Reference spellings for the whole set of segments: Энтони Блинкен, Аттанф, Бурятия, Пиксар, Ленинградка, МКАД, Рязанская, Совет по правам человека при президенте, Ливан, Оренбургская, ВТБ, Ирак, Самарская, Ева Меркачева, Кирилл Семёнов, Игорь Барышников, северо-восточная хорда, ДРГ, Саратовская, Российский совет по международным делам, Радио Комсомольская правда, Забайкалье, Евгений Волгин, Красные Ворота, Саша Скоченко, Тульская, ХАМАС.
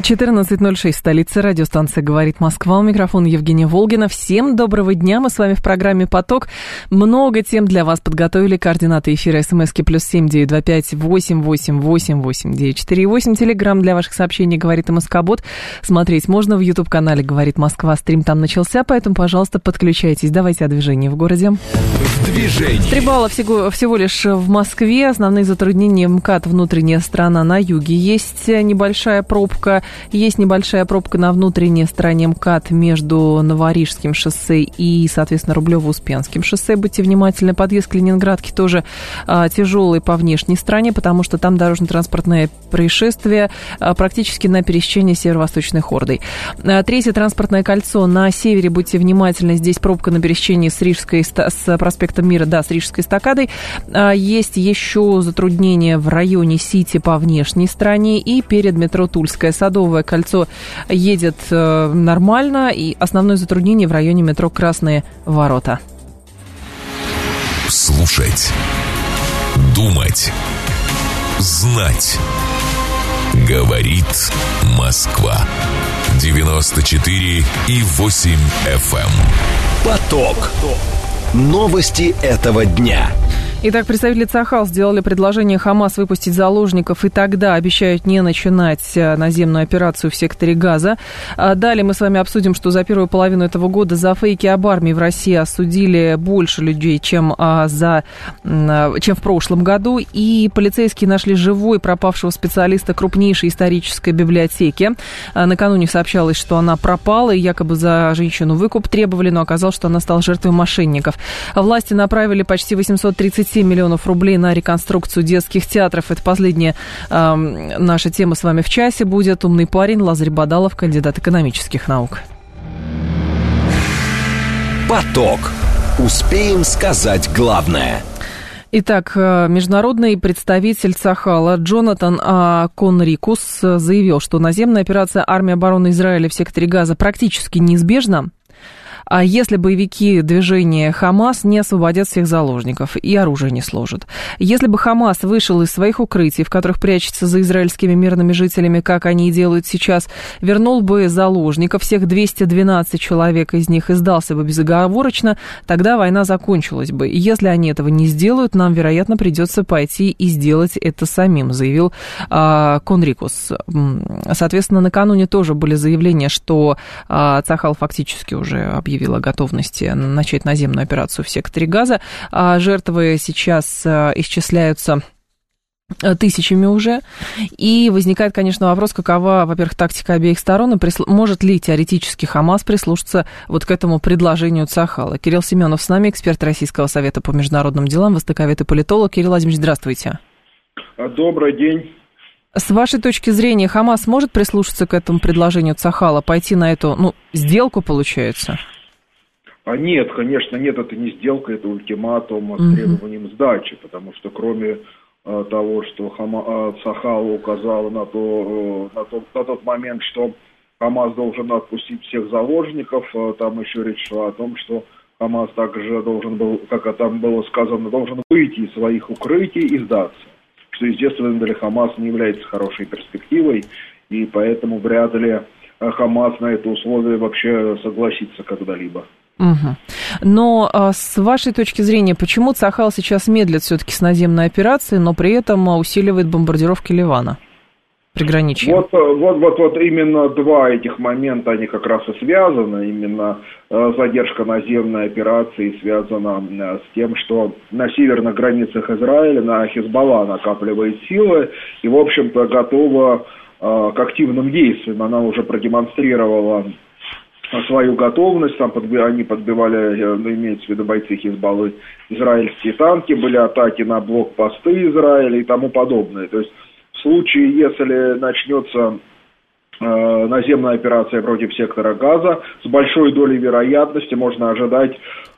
14.06, столица, радиостанция «Говорит Москва». У микрофона Евгения Волгина. Всем доброго дня. Мы с вами в программе «Поток». Много тем для вас подготовили. Координаты эфира СМСки +7 925 888 8948. Телеграмм для ваших сообщений «Говорит Москобот». Смотреть можно в YouTube-канале «Говорит Москва». Стрим там начался, поэтому, пожалуйста, подключайтесь. Давайте о движении в городе. Три балла всего лишь в Москве. Основные затруднения МКАД «Внутренняя сторона» на юге. Есть небольшая пробка. Есть небольшая пробка на внутренней стороне МКАД между Новорижским шоссе и, соответственно, Рублево-Успенским шоссе. Будьте внимательны. Подъезд к Ленинградке тоже тяжелый по внешней стороне, потому что там дорожно-транспортное происшествие практически на пересечении северо-восточной хордой. Третье транспортное кольцо на севере. Будьте внимательны. Здесь пробка на пересечении с проспектом Мира, да, с Рижской эстакадой. Есть еще затруднения в районе Сити по внешней стороне и перед метро Тульская. Садовое кольцо едет нормально, и основное затруднение в районе метро Красные Ворота. Слушать, думать, знать. Говорит Москва. 94,8 FM. Поток. Новости этого дня. Итак, представители ЦАХАЛ сделали предложение ХАМАС выпустить заложников, и тогда обещают не начинать наземную операцию в секторе Газа. Далее мы с вами обсудим, что за первую половину этого года за фейки об армии в России осудили больше людей, чем в прошлом году. И полицейские нашли живой пропавшего специалиста крупнейшей исторической библиотеки. Накануне сообщалось, что она пропала, и якобы за женщину выкуп требовали, но оказалось, что она стала жертвой мошенников. Власти направили почти 837 миллионов рублей на реконструкцию детских театров. Это последняя наша тема с вами в часе будет. Умный парень Лазарь Бадалов, кандидат экономических наук. Поток. Успеем сказать главное. Итак, международный представитель ЦАХАЛа Джонатан А. Конрикус заявил, что наземная операция армии обороны Израиля в секторе Газа практически неизбежна, а если боевики движения «Хамас» не освободят всех заложников и оружие не сложат. Если бы «Хамас» вышел из своих укрытий, в которых прячется за израильскими мирными жителями, как они и делают сейчас, вернул бы заложников, всех 212 человек из них, и сдался бы безоговорочно, тогда война закончилась бы. И если они этого не сделают, нам, вероятно, придется пойти и сделать это самим, заявил Конрикус. Соответственно, накануне тоже были заявления, что ЦАХАЛ фактически уже объявил о готовности начать наземную операцию в секторе Газа. Жертвы сейчас исчисляются тысячами уже. И возникает, конечно, вопрос, какова, во-первых, тактика обеих сторон, и может ли теоретически ХАМАС прислушаться вот к этому предложению ЦАХАЛа. Кирилл Семёнов с нами, эксперт Российского совета по международным делам, востоковед и политолог. Кирилл Владимирович, здравствуйте. Добрый день. С вашей точки зрения, ХАМАС может прислушаться к этому предложению ЦАХАЛа, пойти на эту, сделку, получается? А нет, конечно, нет, это не сделка, это ультиматум с требованием сдачи, потому что кроме того, что ЦАХАЛ указал на тот момент, что ХАМАС должен отпустить всех заложников, там еще речь шла о том, что ХАМАС также должен был, как там было сказано, должен выйти из своих укрытий и сдаться, что, естественно, для ХАМАС не является хорошей перспективой, и поэтому вряд ли ХАМАС на это условие вообще согласится когда-либо. Угу. Но с вашей точки зрения, почему ЦАХАЛ сейчас медлит все-таки с наземной операцией, но при этом усиливает бомбардировки Ливана? Приграничья. Вот именно два этих момента, они как раз и связаны. Именно задержка наземной операции связана с тем, что на северных границах Израиля Хизбалла накапливает силы и, в общем-то, готова к активным действиям. Она уже продемонстрировала свою готовность, там они подбивали, имеется в виду бойцы Хизбаллы, израильские танки, были атаки на блокпосты Израиля и тому подобное. То есть в случае, если начнется наземная операция против сектора Газа, с большой долей вероятности можно ожидать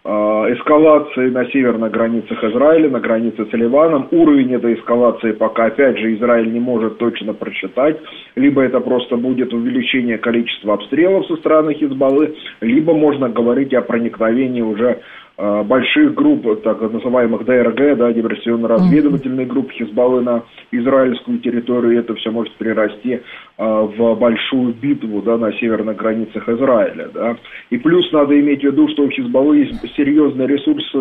эскалации на северных границах Израиля, на границе с Ливаном. Уровень этой эскалации пока, опять же, Израиль не может точно прочитать. Либо это просто будет увеличение количества обстрелов со стороны Хизбаллы, либо можно говорить о проникновении уже больших групп, так называемых ДРГ, да, диверсионно-разведывательных групп Хизбаллы на израильскую территорию. Это все может перерасти в большую битву, да, на северных границах Израиля. Да. И плюс надо иметь в виду, что у Хизбаллы есть серьезные ресурсы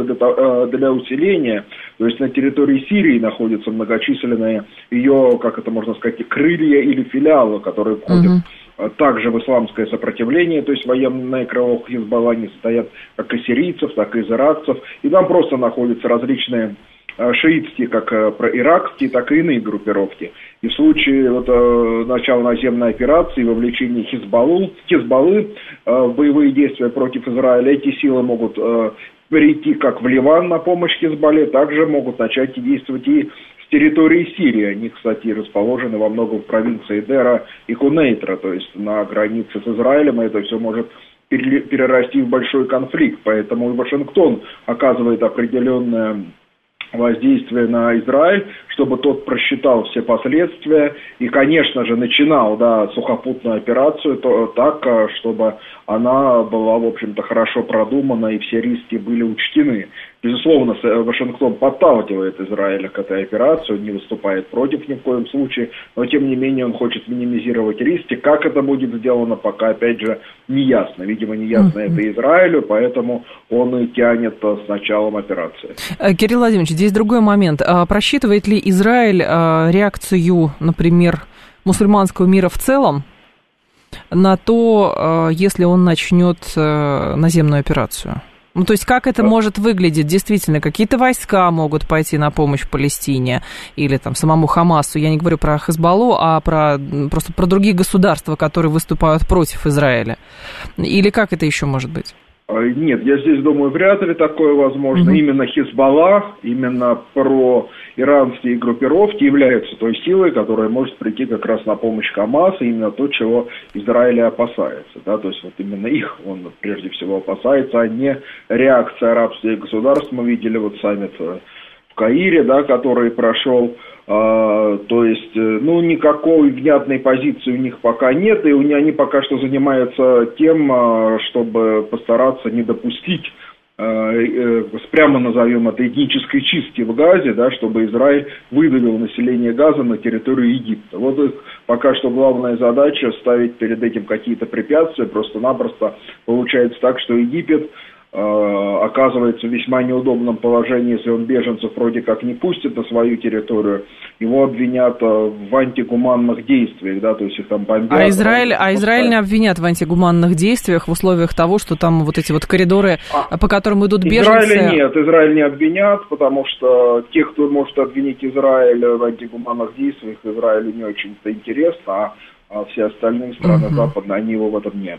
для усиления. То есть на территории Сирии находятся многочисленные ее, как это можно сказать, крылья или филиалы, которые входят также в исламское сопротивление, то есть военные крыло Хизбалла, они состоят как и сирийцев, так и из иракцев, и там просто находятся различные шиитские, как иракские, так и иные группировки. И в случае вот, начала наземной операции, вовлечения Хизбаллы в боевые действия против Израиля, эти силы могут перейти как в Ливан на помощь Хизбалле, также могут начать действовать и территории Сирии. Они, кстати, расположены во многом в провинции Дера и Кунейтра, то есть на границе с Израилем, и это все может перерасти в большой конфликт. Поэтому и Вашингтон оказывает определенное воздействие на Израиль, чтобы тот просчитал все последствия и, конечно же, начинал, да, сухопутную операцию так, чтобы она была, в общем-то, хорошо продумана и все риски были учтены. Безусловно, Вашингтон подталкивает Израиля к этой операции, он не выступает против ни в коем случае, но, тем не менее, он хочет минимизировать риски. Как это будет сделано, пока, опять же, не ясно. Видимо, не ясно это Израилю, поэтому он и тянет с началом операции. Кирилл Владимирович, здесь другой момент. Просчитывает ли Израиль реакцию, например, мусульманского мира в целом на то, если он начнет наземную операцию? Ну, то есть, как это может выглядеть? Действительно, какие-то войска могут пойти на помощь Палестине или там самому ХАМАСу. Я не говорю про Хизбаллу, а просто про другие государства, которые выступают против Израиля. Или как это еще может быть? Нет, я здесь думаю, вряд ли такое возможно. Именно Хизбалла, именно проиранские группировки являются той силой, которая может прийти как раз на помощь ХАМАС, и именно то, чего Израиль опасается. Да? То есть вот именно их он прежде всего опасается, а не реакция арабских государств. Мы видели вот саммит в Каире, да, который прошел. То есть, ну, никакой внятной позиции у них пока нет, и они пока что занимаются тем, чтобы постараться не допустить, прямо назовем это, этнической чистки в Газе, да, чтобы Израиль выдавил население Газа на территорию Египта. Вот их пока что главная задача — ставить перед этим какие-то препятствия. Просто-напросто получается так, что Египет оказывается в весьма неудобном положении, если он беженцев вроде как не пустит на свою территорию, его обвинят в антигуманных действиях, да, то есть их там бомбят. А Израиль не обвинят в антигуманных действиях в условиях того, что там вот эти вот коридоры, по которым идут беженцы. Израиля нет, Израиль не обвинят, потому что те, кто может обвинить Израиль в антигуманных действиях, Израилю не очень-то интересно, а все остальные страны Запада, они его в этом нет.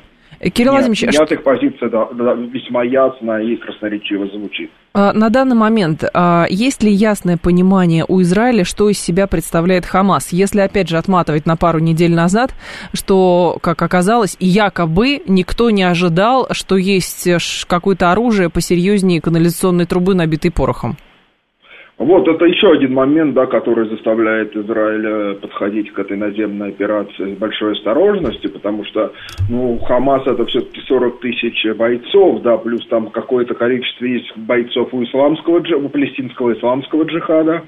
Кирилл Владимирович, их позиция весьма ясна и красноречиво звучит. На данный момент есть ли ясное понимание у Израиля, что из себя представляет ХАМАС? Если, опять же, отматывать на пару недель назад, что, как оказалось, якобы никто не ожидал, что есть какое-то оружие посерьезнее канализационной трубы, набитой порохом. Вот это еще один момент, да, который заставляет Израиль подходить к этой наземной операции с большой осторожностью, потому что, ну, ХАМАС — это все-таки 40 тысяч бойцов, да, плюс там какое-то количество есть бойцов у палестинского исламского джихада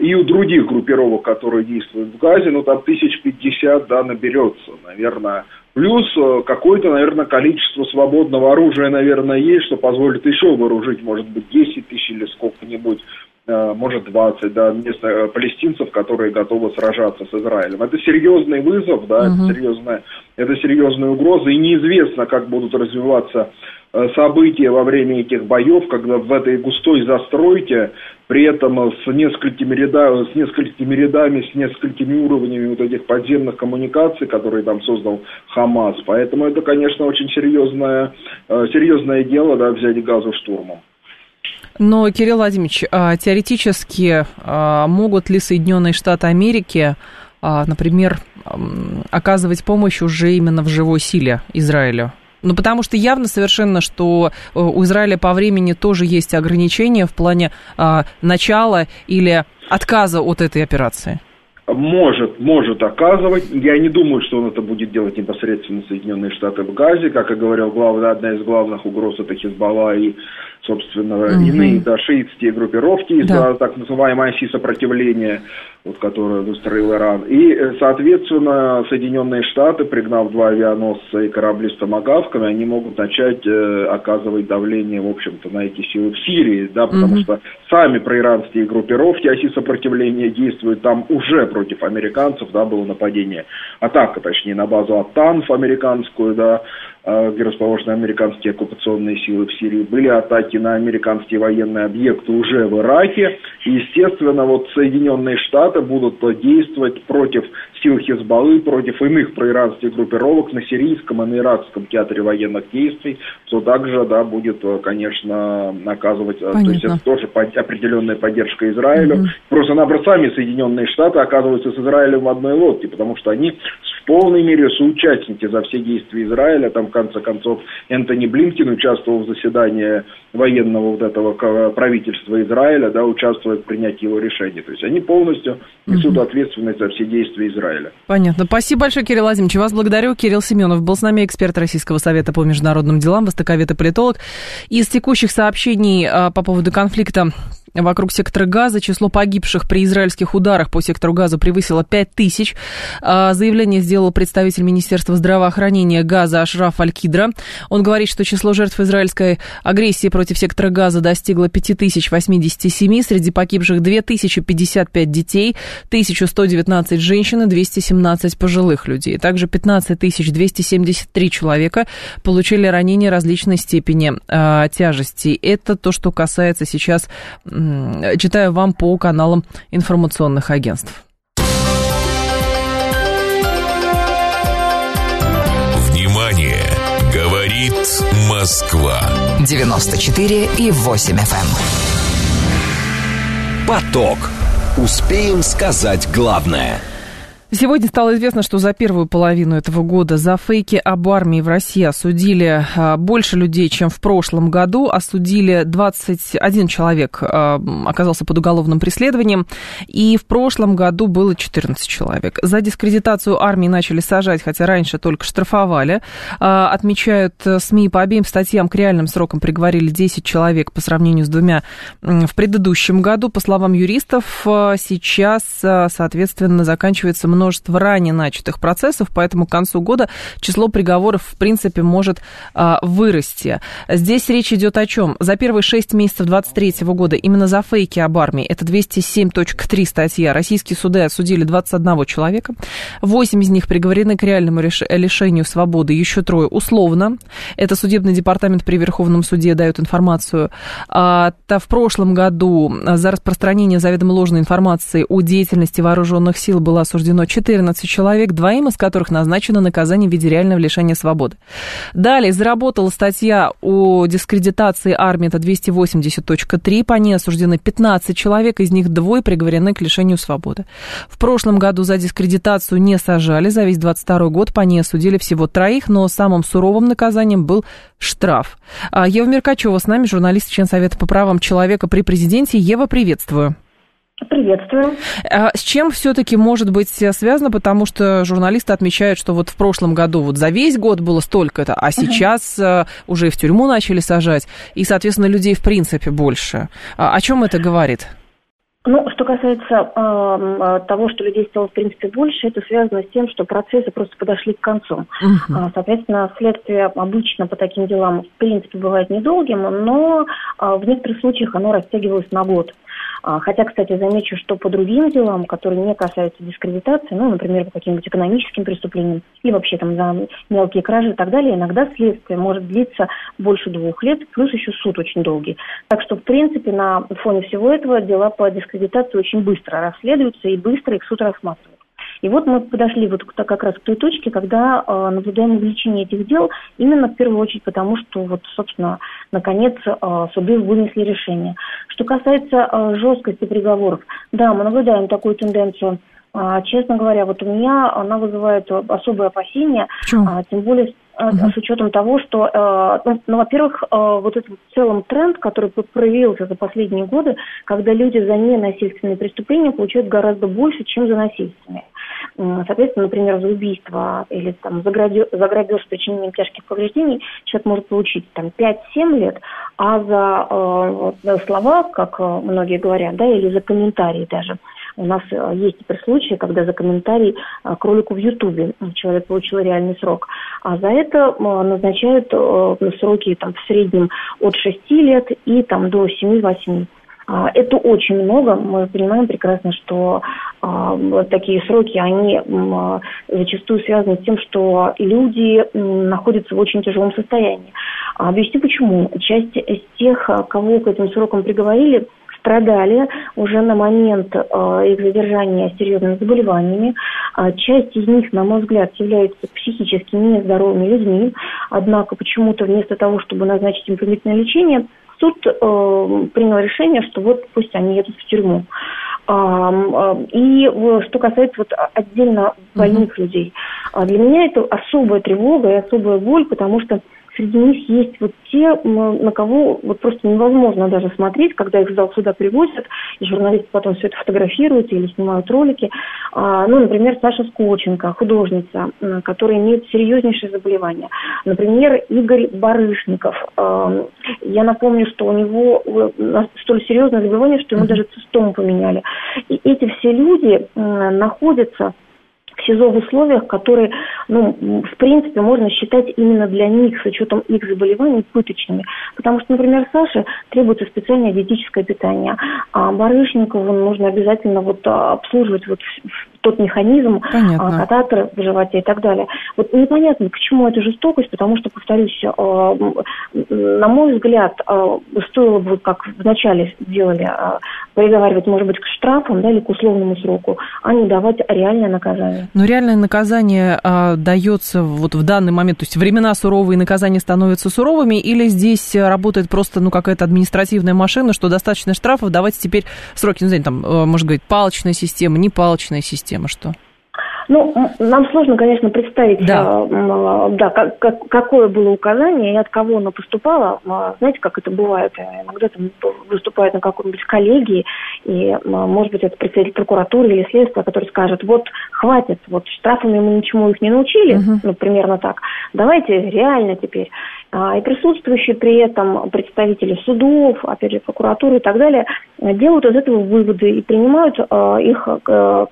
и у других группировок, которые действуют в Газе, ну, там 1050, да, наберется, наверное. Плюс какое-то, наверное, количество свободного оружия, наверное, есть, что позволит еще вооружить, может быть, 10 тысяч или сколько-нибудь, может, 20, да, местных палестинцев, которые готовы сражаться с Израилем. Это серьезный вызов, да, это серьезная угроза, и неизвестно, как будут развиваться события во время этих боев, когда в этой густой застройке, при этом с несколькими уровнями вот этих подземных коммуникаций, которые там создал ХАМАС. Поэтому это, конечно, очень серьезное дело, да, взять Газу штурмом. Но, Кирилл Владимирович, теоретически могут ли Соединенные Штаты Америки, например, оказывать помощь уже именно в живой силе Израилю? Ну, потому что явно совершенно, что у Израиля по времени тоже есть ограничения в плане начала или отказа от этой операции. Может оказывать. Я не думаю, что он это будет делать непосредственно Соединенные Штаты в Газе. Как я говорил, одна из главных угроз — это Хизбалла и, собственно, иные шиитские группировки из-за так называемой оси сопротивления, вот, которую выстроил Иран. И, соответственно, Соединенные Штаты, пригнав два авианосца и корабли с томагавками, они могут начать оказывать давление, в общем-то, на эти силы в Сирии, да, потому что сами проиранские группировки оси сопротивления действуют там уже против американцев, да, было нападение, атака, точнее, на базу Аттанф американскую, да, где расположены американские оккупационные силы в Сирии, были атаки на американские военные объекты уже в Ираке, и, естественно, вот Соединенные Штаты будут действовать против сил Хизбаллы, против иных проиранских группировок на сирийском и на иракском театре военных действий, что также, да, будет, конечно, наказывать, то есть это тоже определенная поддержка Израилю, просто-напросто сами Соединенные Штаты оказываются с Израилем в одной лодке, потому что они в полной мере соучастники за все действия Израиля, там, в конце концов, Энтони Блинкен участвовал в заседании военного вот этого правительства Израиля, да, участвует в принятии его решений. То есть они полностью несут ответственность за все действия Израиля. Понятно. Спасибо большое, Кирилл Владимирович. Вас благодарю. Кирилл Семёнов был с нами, эксперт Российского совета по международным делам, востоковед и политолог. Из текущих сообщений по поводу конфликта вокруг сектора Газа число погибших при израильских ударах по сектору Газа превысило 5000. Заявление сделал представитель Министерства здравоохранения Газа Ашраф Аль-Кидра. Он говорит, что число жертв израильской агрессии против сектора Газа достигло 5087. Среди погибших 2055 детей, 1119 женщин и 217 пожилых людей. Также 15273 человека получили ранения различной степени тяжести. Это то, что касается сейчас... Читаю вам по каналам информационных агентств. Внимание! Говорит Москва. 94,8 FM. Поток. Успеем сказать главное. Сегодня стало известно, что за первую половину этого года за фейки об армии в России осудили больше людей, чем в прошлом году. Осудили 21 человек, оказался под уголовным преследованием. И в прошлом году было 14 человек. За дискредитацию армии начали сажать, хотя раньше только штрафовали. Отмечают СМИ, по обеим статьям к реальным срокам приговорили 10 человек по сравнению с 2 в предыдущем году. По словам юристов, сейчас, соответственно, заканчивается множество ранее начатых процессов, поэтому к концу года число приговоров, в принципе, может вырасти. Здесь речь идет о чем? За первые 6 месяцев 2023 года именно за фейки об армии, это 207.3 статья, российские суды осудили 21 человека, 8 из них приговорены к реальному лишению свободы, еще 3 условно. Это судебный департамент при Верховном суде дает информацию. В прошлом году за распространение заведомо ложной информации о деятельности вооруженных сил было осуждено 14 человек, 2 из которых назначено наказание в виде реального лишения свободы. Далее заработала статья о дискредитации армии, это 280.3, по ней осуждены 15 человек, из них 2 приговорены к лишению свободы. В прошлом году за дискредитацию не сажали, за весь 22 год по ней осудили всего 3, но самым суровым наказанием был штраф. Ева Меркачева с нами, журналист, член Совета по правам человека при президенте. Ева, приветствую. Приветствую. С чем все-таки может быть связано? Потому что журналисты отмечают, что вот в прошлом году вот за весь год было столько-то, а сейчас уже в тюрьму начали сажать, и, соответственно, людей в принципе больше. О чем это говорит? Ну, что касается того, что людей стало, в принципе, больше, это связано с тем, что процессы просто подошли к концу. Соответственно, следствие обычно по таким делам, в принципе, бывает недолгим, но в некоторых случаях оно растягивалось на год. Хотя, кстати, замечу, что по другим делам, которые не касаются дискредитации, ну, например, по каким-нибудь экономическим преступлениям или вообще там за мелкие кражи и так далее, иногда следствие может длиться больше 2 лет, плюс еще суд очень долгий. Так что, в принципе, на фоне всего этого дела по дискредитации очень быстро расследуются и быстро их суд рассматривают. И вот мы подошли вот как раз к той точке, когда наблюдаем увеличение этих дел, именно в первую очередь потому, что вот, собственно, наконец суды вынесли решение. Что касается жесткости приговоров, да, мы наблюдаем такую тенденцию. Честно говоря, вот у меня она вызывает особые опасения, тем более с учетом того, что, во-первых, вот этот в целом тренд, который проявился за последние годы, когда люди за ненасильственные преступления получают гораздо больше, чем за насильственные. Соответственно, например, за убийство или там, за грабеж с причинением тяжких повреждений человек может получить там, 5-7 лет, а за слова, как многие говорят, да, или за комментарии даже. У нас есть теперь случаи, когда за комментарий к ролику в Ютубе человек получил реальный срок. А за это назначают сроки там, в среднем от 6 лет и там, до 7-8. Это очень много. Мы понимаем прекрасно, что такие сроки, они зачастую связаны с тем, что люди находятся в очень тяжелом состоянии. Объясню почему. Часть из тех, кого к этим срокам приговорили, страдали уже на момент их задержания серьезными заболеваниями. Часть из них, на мой взгляд, являются психически нездоровыми людьми. Однако почему-то вместо того, чтобы назначить им принудительное лечение, суд принял решение, что вот пусть они едут в тюрьму. И что касается вот отдельно больных людей, для меня это особая тревога и особая боль, потому что среди них есть вот те, на кого вот просто невозможно даже смотреть, когда их в зал суда привозят, и журналисты потом все это фотографируют или снимают ролики. Ну, например, Саша Скоченко, художница, которая имеет серьезнейшие заболевания. Например, Игорь Барышников. Я напомню, что у него столь серьезное заболевание, что ему даже цистому поменяли. И эти все люди находятся в СИЗО в условиях, которые, в принципе, можно считать именно для них, с учетом их заболеваний, пыточными. Потому что, например, Саше требуется специальное диетическое питание, а Барышникову нужно обязательно обслуживать тот механизм, катетеры в животе и так далее. Вот непонятно, к чему эта жестокость, потому что, повторюсь, на мой взгляд, стоило бы, как вначале делали, приговаривать, может быть, к штрафам, да, или к условному сроку, а не давать реальное наказание. Но реальное наказание дается вот в данный момент, то есть времена суровые, наказания становятся суровыми, или здесь работает просто какая-то административная машина, что достаточно штрафов, давайте теперь сроки, может говорить, палочная система, не палочная система. Что? Нам сложно, конечно, представить, какое было указание и от кого оно поступало. Знаете, как это бывает? Иногда там выступают на каком-нибудь коллегии, и, может быть, это представитель прокуратуры или следствия, который скажет, хватит, штрафами мы ничему их не научили, примерно так. Давайте реально теперь. И присутствующие при этом представители судов, опять же, прокуратуры и так далее, делают из этого выводы и принимают их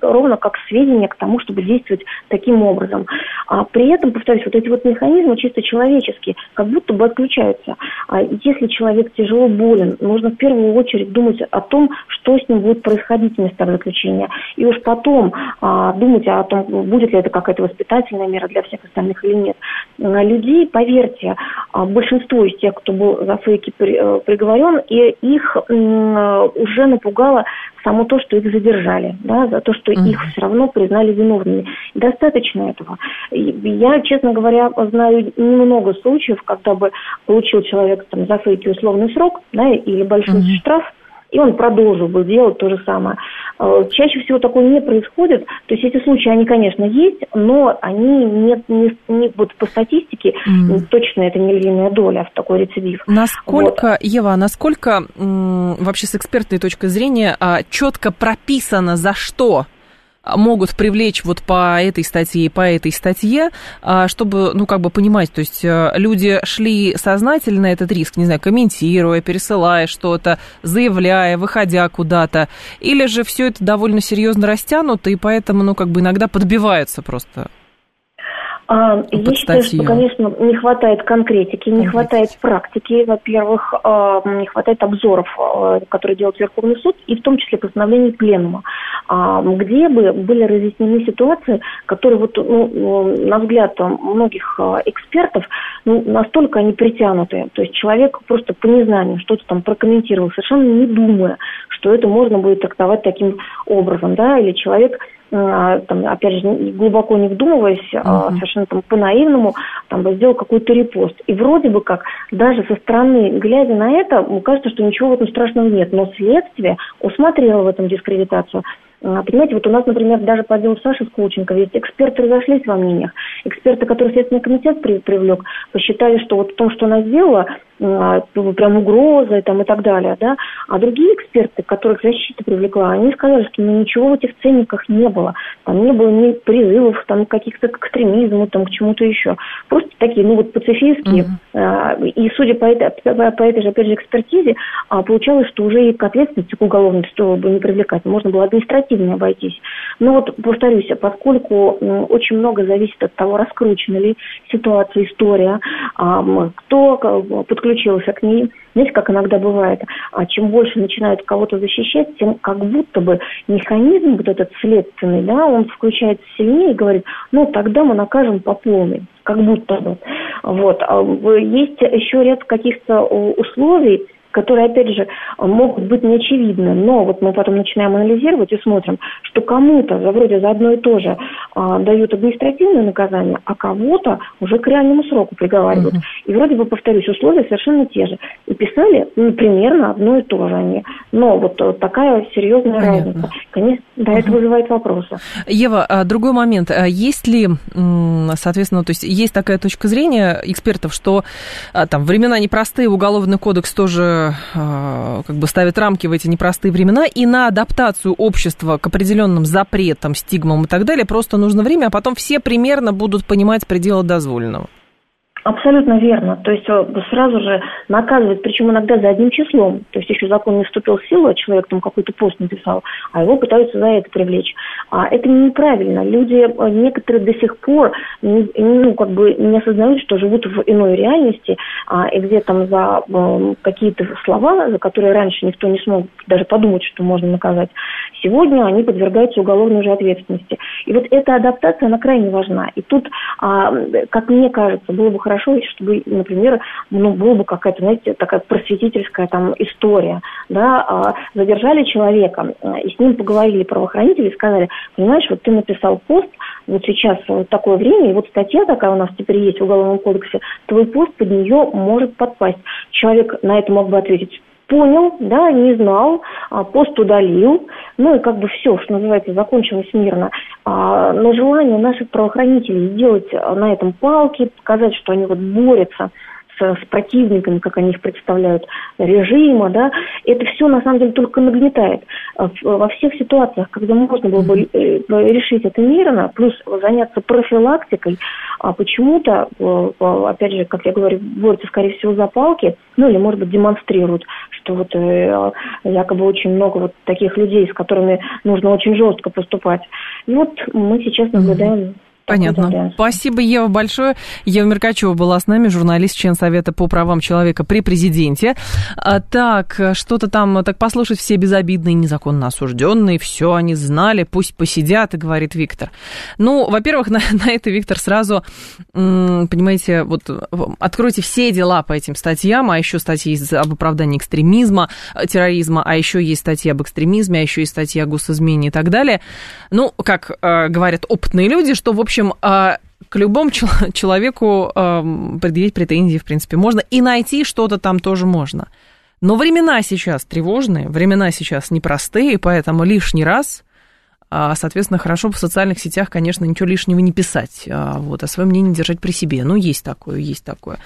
ровно как сведения к тому, чтобы действовать таким образом. А при этом, повторюсь, эти механизмы чисто человеческие, как будто бы отключаются. Если человек тяжело болен, нужно в первую очередь думать о том, что с ним будет происходить в местах заключения. И уж потом думать о том, будет ли это какая-то воспитательная мера для всех остальных или нет. Людей, поверьте, большинство из тех, кто был за фейки приговорен, и их уже напугало само то, что их задержали, да, за то, что их все равно признали виновными. Достаточно этого. Я, честно говоря, знаю немного случаев, когда бы получил человек за фейки условный срок, да, или большой штраф, и он продолжил бы делать то же самое. Чаще всего такое не происходит. То есть эти случаи, они, конечно, есть, но они не по статистике точно это не львиная доля в такой рецидив. Насколько, Ева, вообще с экспертной точки зрения четко прописано, за что могут привлечь по этой статье и по этой статье, чтобы, понимать, то есть люди шли сознательно этот риск, комментируя, пересылая что-то, заявляя, выходя куда-то, или же все это довольно серьезно растянуто, и поэтому, иногда подбиваются просто. Я считаю, что, конечно, не хватает конкретики, не хватает практики, во-первых, не хватает обзоров, которые делает Верховный суд, и в том числе постановлений Пленума, где бы были разъяснены ситуации, которые, на взгляд многих экспертов, настолько они притянутые. То есть человек просто по незнанию что-то там прокомментировал, совершенно не думая, что это можно будет трактовать таким образом, да, или человек... опять же, глубоко не вдумываясь, совершенно по-наивному, сделал какой-то репост. И вроде бы как, даже со стороны, глядя на это, кажется, что ничего в этом страшного нет. Но следствие усмотрело в этом дискредитацию. Понимаете, у нас, например, даже по делу Саши Скученко, есть эксперты разошлись во мнениях. эксперты, которые Следственный комитет привлек, посчитали, что вот то, что она сделала, прям угрозы там, и так далее, да. А другие эксперты, которых защита привлекла, они сказали, что ничего в этих ценниках не было. Там не было ни призывов там, каких-то к экстремизму, там, к чему-то еще. Просто такие, ну вот, пацифистские. Mm-hmm. И судя по этой же, опять же, экспертизе, получалось, что уже и к ответственности, к уголовной, чтобы не привлекать. Можно было административно обойтись. Но вот, повторюсь, поскольку очень много зависит от того, раскручена ли ситуация, история, кто подключился к ней. Знаете, как иногда бывает, чем больше начинают кого-то защищать, тем как будто бы механизм вот этот следственный, да, он включается сильнее и говорит, ну, тогда мы накажем по полной, как будто бы. Вот. Есть еще ряд каких-то условий, которые, опять же, могут быть неочевидны, но вот мы потом начинаем анализировать и смотрим, что кому-то вроде за одно и то же дают административное наказание, а кого-то уже к реальному сроку приговаривают. И вроде бы, повторюсь, условия совершенно те же. И писали примерно одно и то же они. Но вот такая серьезная разница. Конечно, это вызывает вопросы. Ева, другой момент. Есть ли, соответственно, то есть есть такая точка зрения экспертов, что там времена непростые, Уголовный кодекс тоже как бы ставит рамки в эти непростые времена, и на адаптацию общества к определенным запретам, стигмам и так далее просто нужно время, а потом все примерно будут понимать пределы дозволенного. Абсолютно верно. То есть сразу же наказывают, причем иногда за одним числом. То есть еще закон не вступил в силу, а человек там какой-то пост написал, а его пытаются за это привлечь. Это неправильно. Люди некоторые до сих пор не осознают, что живут в иной реальности, и где там за какие-то слова, за которые раньше никто не смог даже подумать, что можно наказать, сегодня они подвергаются уголовной же ответственности. И вот эта адаптация, она крайне важна. И тут, как мне кажется, было бы хорошо, чтобы, например, была бы какая-то, знаете, такая просветительская там история, да, задержали человека, и с ним поговорили правоохранители, сказали, понимаешь, вот ты написал пост, вот сейчас вот такое время, и вот статья такая у нас теперь есть в Уголовном кодексе, твой пост под нее может подпасть. Человек на это мог бы ответить, понял, да, не знал, пост удалил, ну и как бы все, что называется, закончилось мирно. Но желание наших правоохранителей сделать на этом палки, показать, что они вот борются с противниками, как они их представляют, режима, да, это все на самом деле только нагнетает. Во всех ситуациях, когда можно было бы решить это мирно, плюс заняться профилактикой, а почему-то, опять же, как я говорю, борются, скорее всего, за палки, ну или, может быть, демонстрируют, что вот якобы очень много вот таких людей, с которыми нужно очень жестко поступать. И вот мы сейчас наблюдаем. Понятно. Спасибо, Ева, большое. Ева Меркачева была с нами, журналист, член Совета по правам человека при президенте. Так, что-то там, так послушать все безобидные, незаконно осужденные, все они знали, пусть посидят, говорит Виктор. Ну, во-первых, на это, Виктор, сразу, понимаете, вот откройте все дела по этим статьям, а еще статьи об оправдании экстремизма, терроризма, а еще есть статьи об экстремизме, а еще есть статьи о госизмене и так далее. Ну, как говорят опытные люди, что, в общем, к любому человеку предъявить претензии, в принципе, можно. И найти что-то там тоже можно. Но времена сейчас тревожные, времена сейчас непростые, поэтому лишний раз, соответственно, хорошо в социальных сетях, конечно, ничего лишнего не писать, вот, а свое мнение держать при себе. Ну, есть такое, есть такое.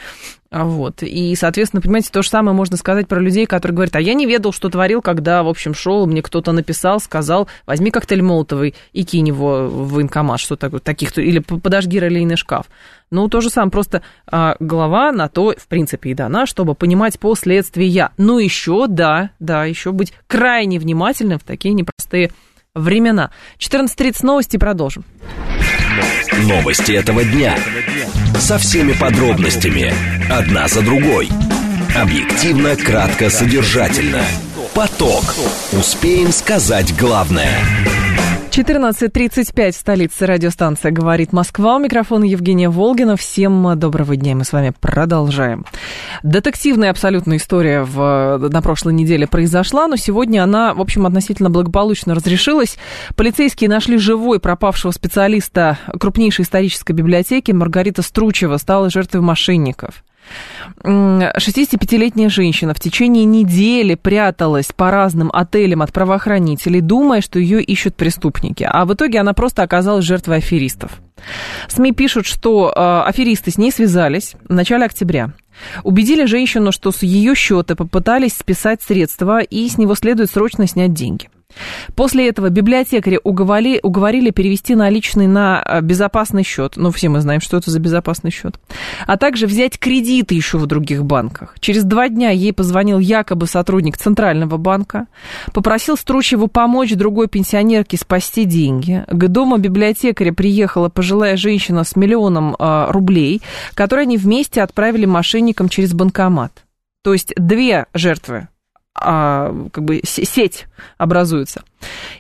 Вот. И, соответственно, понимаете, то же самое можно сказать про людей, которые говорят, а я не ведал, что творил, когда, в общем, шел, мне кто-то написал, сказал, возьми коктейль молотовый и кинь его в военкомат, что такое, таких, или подожги релейный шкаф. Ну, то же самое, просто голова на то, в принципе, и дана, чтобы понимать последствия. Ну, еще, да, еще быть крайне внимательным в такие непростые времена. 14:30 новости, продолжим. Новости этого дня. Со всеми подробностями. Одна за другой. Объективно, кратко, содержательно. Поток. Успеем сказать главное. 14:35 в столице. Радиостанция «Говорит Москва». У микрофона Евгения Волгина. Всем доброго дня. Мы с вами продолжаем. Детективная абсолютная история на прошлой неделе произошла, но сегодня она, в общем, относительно благополучно разрешилась. Полицейские нашли живой пропавшего специалиста крупнейшей исторической библиотеки. Маргарита Стручева стала жертвой мошенников. 65-летняя женщина в течение недели пряталась по разным отелям от правоохранителей, думая, что ее ищут преступники. А в итоге она просто оказалась жертвой аферистов. СМИ пишут, что аферисты с ней связались в начале октября. Убедили женщину, что с ее счета попытались списать средства, и с него следует срочно снять деньги. После этого библиотекаря уговорили перевести наличные на безопасный счет. Ну, все мы знаем, что это за безопасный счет. А также взять кредиты еще в других банках. Через 2 дня ей позвонил якобы сотрудник Центрального банка. Попросил Стручеву помочь другой пенсионерке спасти деньги. К дому библиотекаря приехала пожилая женщина с миллионом рублей, которые они вместе отправили мошенникам через банкомат. То есть 2 жертвы. Как бы сеть образуется.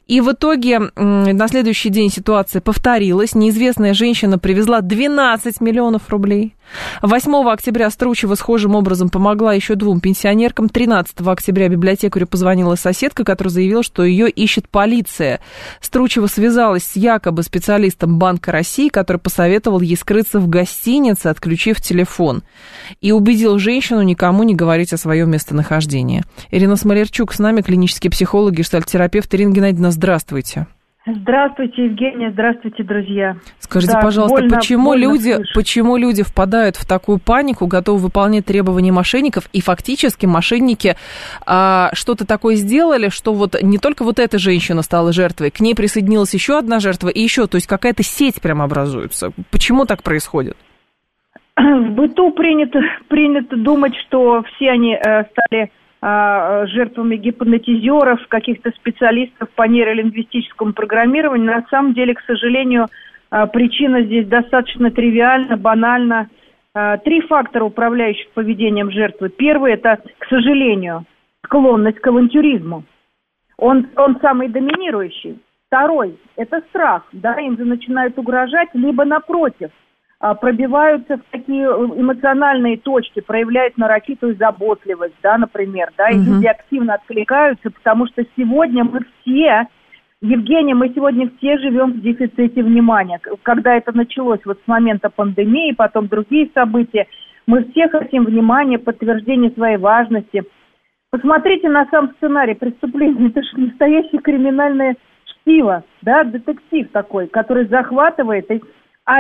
И в итоге на следующий день ситуация повторилась. Неизвестная женщина привезла 12 миллионов рублей. 8 октября Стручева схожим образом помогла еще 2 пенсионеркам. 13 октября библиотекарю позвонила соседка, которая заявила, что ее ищет полиция. Стручева связалась с якобы специалистом Банка России, который посоветовал ей скрыться в гостинице, отключив телефон. И убедил женщину никому не говорить о своем местонахождении. Ирина Смолярчук с нами, клинический психолог, гештальт-терапевт. Ирина Геннадьевна, здравствуйте. Здравствуйте, Евгения, здравствуйте, друзья. Скажите, да, пожалуйста, почему люди впадают в такую панику, готовы выполнять требования мошенников, и фактически мошенники что-то такое сделали, что вот не только вот эта женщина стала жертвой, к ней присоединилась еще одна жертва и еще, то есть какая-то сеть прям образуется. Почему так происходит? В быту принято думать, что все они стали жертвами гипнотизеров, каких-то специалистов по нейролингвистическому программированию. На самом деле, к сожалению, причина здесь достаточно тривиальна, банальна. 3 фактора, управляющих поведением жертвы. Первый – это, к сожалению, склонность к авантюризму. Он самый доминирующий. Второй – это страх. Да, им же начинают угрожать, либо, напротив, пробиваются в такие эмоциональные точки, проявляют нарочитую заботливость, да, например, да, и люди активно откликаются, потому что сегодня мы все, Евгения, мы сегодня все живем в дефиците внимания. Когда это началось вот с момента пандемии, потом другие события, мы все хотим внимания, подтверждения своей важности. Посмотрите на сам сценарий преступления, это же настоящее криминальное чтиво, да, детектив такой, который захватывает.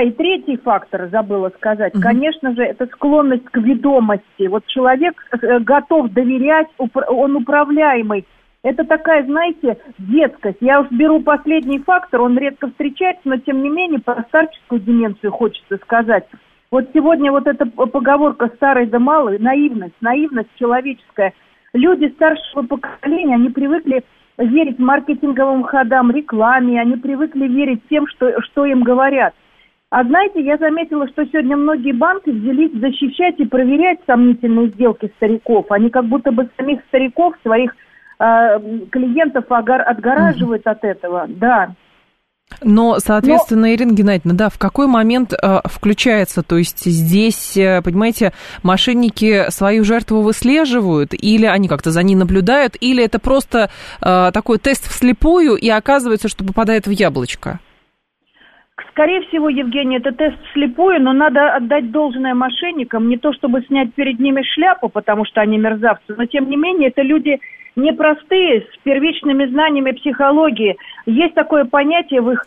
И третий фактор, забыла сказать, конечно же, это склонность к ведомости. Вот человек готов доверять, он управляемый. Это такая, знаете, детскость. Я уж беру последний фактор, он редко встречается, но тем не менее про старческую деменцию хочется сказать. Вот сегодня вот эта поговорка «старый да малый», наивность человеческая. Люди старшего поколения, они привыкли верить маркетинговым ходам, рекламе, они привыкли верить тем, что им говорят. А знаете, я заметила, что сегодня многие банки взялись защищать и проверять сомнительные сделки стариков. Они как будто бы самих стариков, своих клиентов отгораживают от этого, да. Но, соответственно, Ирина Геннадьевна, да, в какой момент включается? То есть здесь, понимаете, мошенники свою жертву выслеживают, или они как-то за ней наблюдают, или это просто такой тест вслепую, и оказывается, что попадает в яблочко? Скорее всего, Евгений, это тест вслепую, но надо отдать должное мошенникам, не то чтобы снять перед ними шляпу, потому что они мерзавцы, но тем не менее это люди непростые, с первичными знаниями психологии. Есть такое понятие в их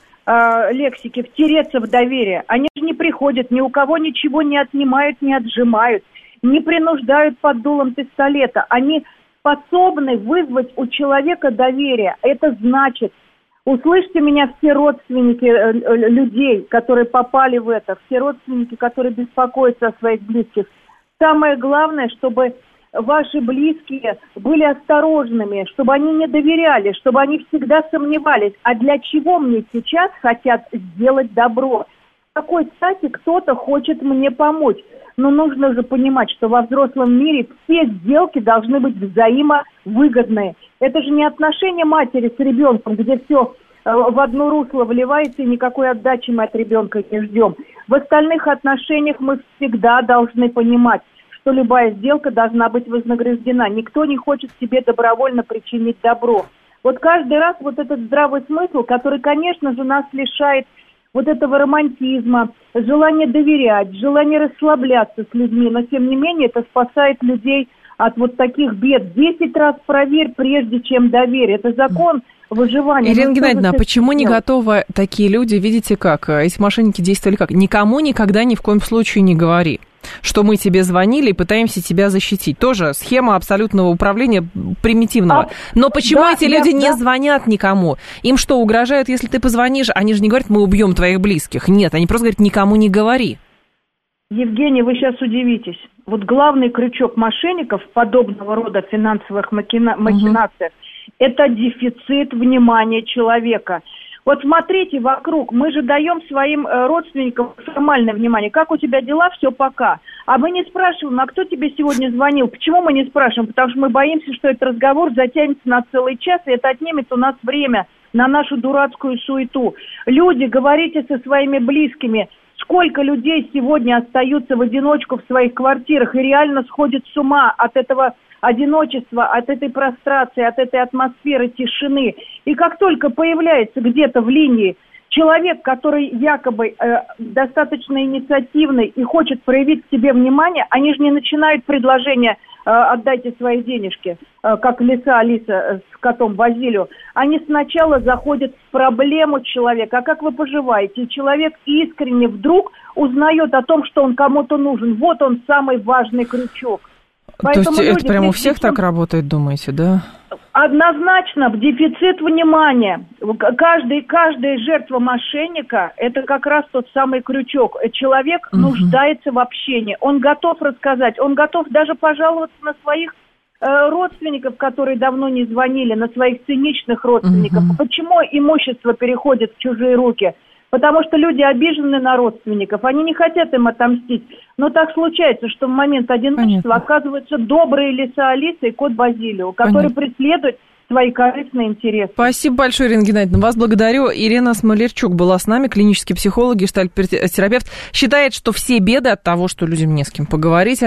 лексике «втереться в доверие». Они же не приходят, ни у кого ничего не отнимают, не отжимают, не принуждают под дулом пистолета. Они способны вызвать у человека доверие. Это значит... Услышьте меня, все родственники людей, которые попали в это, все родственники, которые беспокоятся о своих близких. Самое главное, чтобы ваши близкие были осторожными, чтобы они не доверяли, чтобы они всегда сомневались. А для чего мне сейчас хотят сделать добро? С какой стати кто-то хочет мне помочь? Но нужно же понимать, что во взрослом мире все сделки должны быть взаимовыгодные. Это же не отношение матери с ребенком, где все в одно русло вливается, и никакой отдачи мы от ребенка не ждем. В остальных отношениях мы всегда должны понимать, что любая сделка должна быть вознаграждена. Никто не хочет себе добровольно причинить добро. Вот каждый раз вот этот здравый смысл, который, конечно же, нас лишает вот этого романтизма, желания доверять, желания расслабляться с людьми, но тем не менее это спасает людей от вот таких бед. 10 раз проверь, прежде чем доверь. Это закон выживания. Ирина Геннадьевна, а почему не готовы такие люди, видите как, эти мошенники действовали как? Никому никогда ни в коем случае не говори, что мы тебе звонили и пытаемся тебя защитить. Тоже схема абсолютного управления, примитивного. Но почему эти люди не звонят никому? Им что, угрожают, если ты позвонишь? Они же не говорят, мы убьем твоих близких. Нет, они просто говорят, никому не говори. Евгений, вы сейчас удивитесь. Вот главный крючок мошенников в подобного рода финансовых махинациях – это дефицит внимания человека. Вот смотрите вокруг, мы же даем своим родственникам формальное внимание. Как у тебя дела? Все, пока. А мы не спрашиваем, а кто тебе сегодня звонил? Почему мы не спрашиваем? Потому что мы боимся, что этот разговор затянется на целый час, и это отнимет у нас время на нашу дурацкую суету. Люди, говорите со своими близкими. Сколько людей сегодня остаются в одиночку в своих квартирах и реально сходят с ума от этого одиночества, от этой прострации, от этой атмосферы тишины. И как только появляется где-то в линии человек, который якобы достаточно инициативный и хочет проявить к тебе внимание, они же не начинают предложение «отдайте свои денежки», как лиса Алиса с котом Базилио. Они сначала заходят в проблему человека. А как вы поживаете? И человек искренне вдруг узнает о том, что он кому-то нужен. Вот он, самый важный крючок. Поэтому то есть это прямо у всех так работает, думаете, да? Однозначно, дефицит внимания. Каждая жертва мошенника – это как раз тот самый крючок. Человек нуждается в общении, он готов рассказать, он готов даже пожаловаться на своих родственников, которые давно не звонили, на своих циничных родственников. Почему имущество переходит в чужие руки? Потому что люди обижены на родственников, они не хотят им отомстить. Но так случается, что в момент одиночества оказываются добрые лиса Алиса и кот Базилио, которые преследуют свои корыстные интересы. Спасибо большое, Ирина Геннадьевна. Вас благодарю. Ирина Смолярчук была с нами, клинический психолог, гештальт-терапевт. Считает, что все беды от того, что людям не с кем поговорить,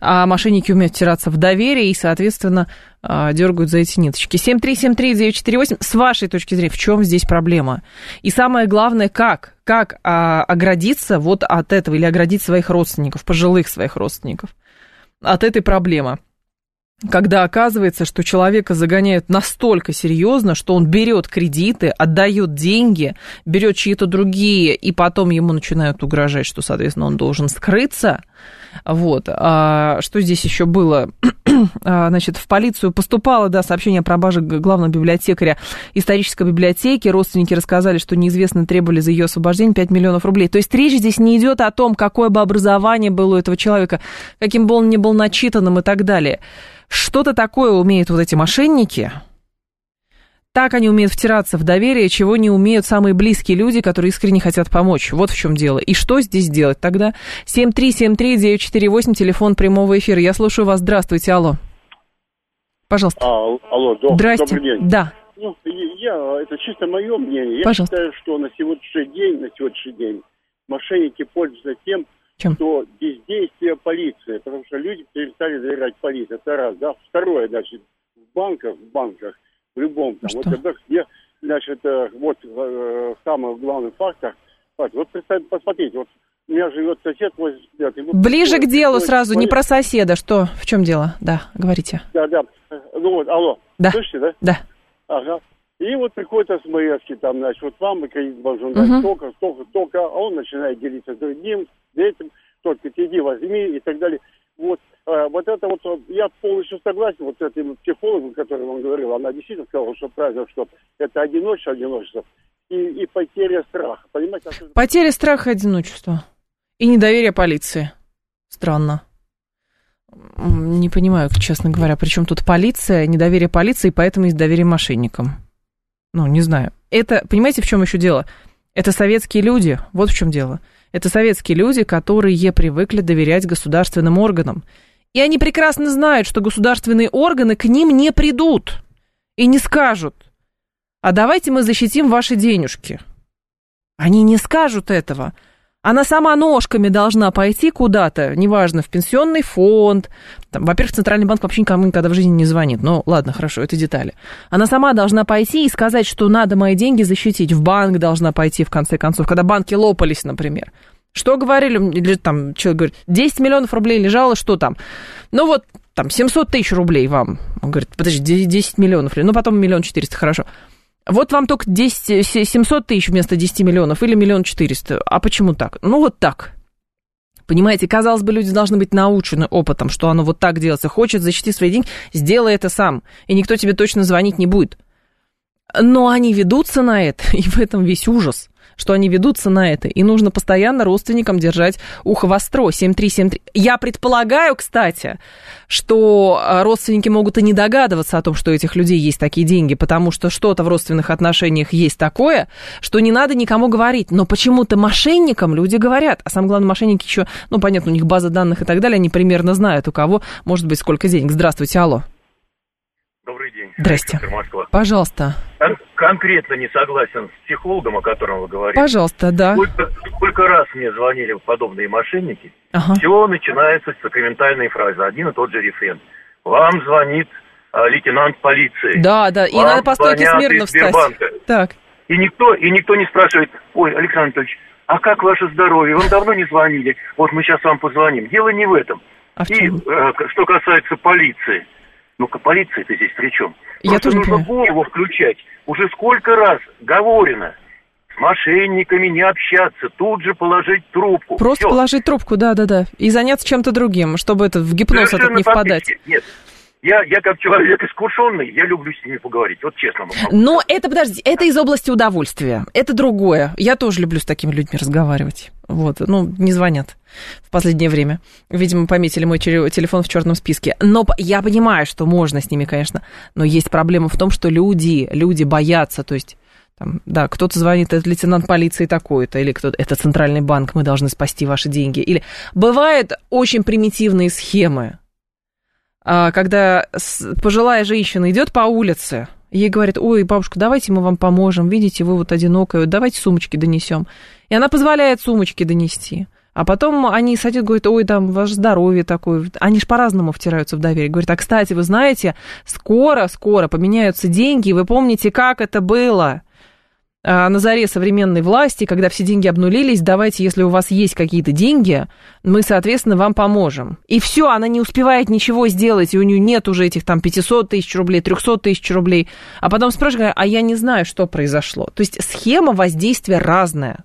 а мошенники умеют втираться в доверие и, соответственно, дергают за эти ниточки. 7373948. С вашей точки зрения, в чем здесь проблема? И самое главное, как? Как оградиться вот от этого или оградить своих родственников, пожилых своих родственников от этой проблемы? Когда оказывается, что человека загоняют настолько серьезно, что он берет кредиты, отдает деньги, берет чьи-то другие, и потом ему начинают угрожать, что, соответственно, он должен скрыться. Вот. А что здесь еще было? Значит, в полицию поступало, да, сообщение о пропаже главного библиотекаря исторической библиотеки. Родственники рассказали, что неизвестные требовали за ее освобождение 5 миллионов рублей. То есть речь здесь не идет о том, какое бы образование было у этого человека, каким бы он ни был начитанным и так далее. Что-то такое умеют вот эти мошенники. Так они умеют втираться в доверие, чего не умеют самые близкие люди, которые искренне хотят помочь. Вот в чем дело. И что здесь делать тогда? 7373948, телефон прямого эфира. Я слушаю вас. Здравствуйте. Алло. Пожалуйста. Алло. Добрый день. Да. Ну, это чисто мое мнение. Пожалуйста. Я считаю, что на сегодняшний день мошенники пользуются тем, что бездействие полиции, потому что люди перестали доверять полиции. Это раз, да. Второе, значит, в банках, в любом там. Что? Вот, значит, вот самый главный фактор. Вот посмотрите, вот у меня живет сосед 80 лет. Ближе к делу сразу, не про соседа, что, в чем дело? Да, говорите. Да. Ну вот, алло. Да. Слышите, да? Да. Ага. И вот приходят СМСки, там, значит, вот вам и кредит должен дать столько, а он начинает делиться с другим, с этим, только иди, возьми и так далее. Вот это вот, я полностью согласен вот с этим психологом, который вам говорил, она действительно сказала, что правильно, что это одиночество и потеря страха, понимаете? Потеря страха, одиночество и недоверие полиции. Странно. Не понимаю, честно говоря, при чем тут полиция, недоверие полиции, поэтому и недоверие мошенникам. Ну, не знаю. Это, понимаете, в чем еще дело? Это советские люди. Вот в чем дело. Это советские люди, которые привыкли доверять государственным органам. И они прекрасно знают, что государственные органы к ним не придут и не скажут: а давайте мы защитим ваши денежки. Они не скажут этого. Она сама ножками должна пойти куда-то, неважно, в пенсионный фонд. Там, во-первых, Центральный банк вообще никому никогда в жизни не звонит. Ну, ладно, хорошо, это детали. Она сама должна пойти и сказать, что надо мои деньги защитить. В банк должна пойти, в конце концов, когда банки лопались, например. Что говорили? Там, человек говорит, 10 миллионов рублей лежало, что там? Ну, вот там 700 тысяч рублей вам. Он говорит, подожди, 10 миллионов. Ну, потом 1 400 000, хорошо. Вот вам только 700 тысяч вместо 10 миллионов или 1 400 000. А почему так? Ну, вот так. Понимаете, казалось бы, люди должны быть научены опытом, что оно вот так делается. Хочет, защити свои деньги, сделай это сам. И никто тебе точно звонить не будет. Но они ведутся на это, и в этом весь ужас, что они ведутся на это. И нужно постоянно родственникам держать ухо востро. 7373. Я предполагаю, кстати, что родственники могут и не догадываться о том, что у этих людей есть такие деньги, потому что что-то в родственных отношениях есть такое, что не надо никому говорить. Но почему-то мошенникам люди говорят. А самое главное, мошенники еще, ну, понятно, у них база данных и так далее, они примерно знают, у кого, может быть, сколько денег. Здравствуйте, алло. Добрый день. Здрасте. Москва. Пожалуйста. Конкретно не согласен с психологом, о котором вы говорите. Пожалуйста, да. Сколько раз мне звонили подобные мошенники, ага. Все начинается с сакраментальной фразы. Один и тот же рефрен. Вам звонит лейтенант полиции. Да, да. И вам надо по стойке смирно встать. Так. И никто не спрашивает, ой, Александр Анатольевич, а как ваше здоровье? Вам давно не звонили? Вот мы сейчас вам позвоним. Дело не в этом. А в чем? И что касается полиции. Ну-ка, полиция-то здесь при чем? Я тоже нужно не голову включать. Уже сколько раз говорено с мошенниками не общаться, тут же положить трубку. Просто все. Положить трубку, да-да-да. И заняться чем-то другим, чтобы это в гипноз этот не впадать. Нет. Я как человек искушенный, я люблю с ними поговорить, вот честно могу. Но это, подождите, это из области удовольствия, это другое. Я тоже люблю с такими людьми разговаривать, вот, ну, не звонят в последнее время. Видимо, пометили мой телефон в черном списке. Но я понимаю, что можно с ними, конечно, но есть проблема в том, что люди боятся, то есть... Там, да, кто-то звонит, это лейтенант полиции такой-то, или кто-то, это Центральный банк, мы должны спасти ваши деньги. Или бывают очень примитивные схемы. Когда пожилая женщина идет по улице, ей говорят, ой, бабушка, давайте мы вам поможем, видите, вы вот одинокая, давайте сумочки донесем. И она позволяет сумочки донести. А потом они садят, говорят, ой, там, ваше здоровье такое. Они же по-разному втираются в доверие. Говорят, а, кстати, вы знаете, скоро поменяются деньги, и вы помните, как это было на заре современной власти, когда все деньги обнулились, давайте, если у вас есть какие-то деньги, мы, соответственно, вам поможем. И все, она не успевает ничего сделать, и у нее нет уже этих там 500 тысяч рублей, 300 тысяч рублей. А потом спрашивают, а я не знаю, что произошло. То есть схема воздействия разная.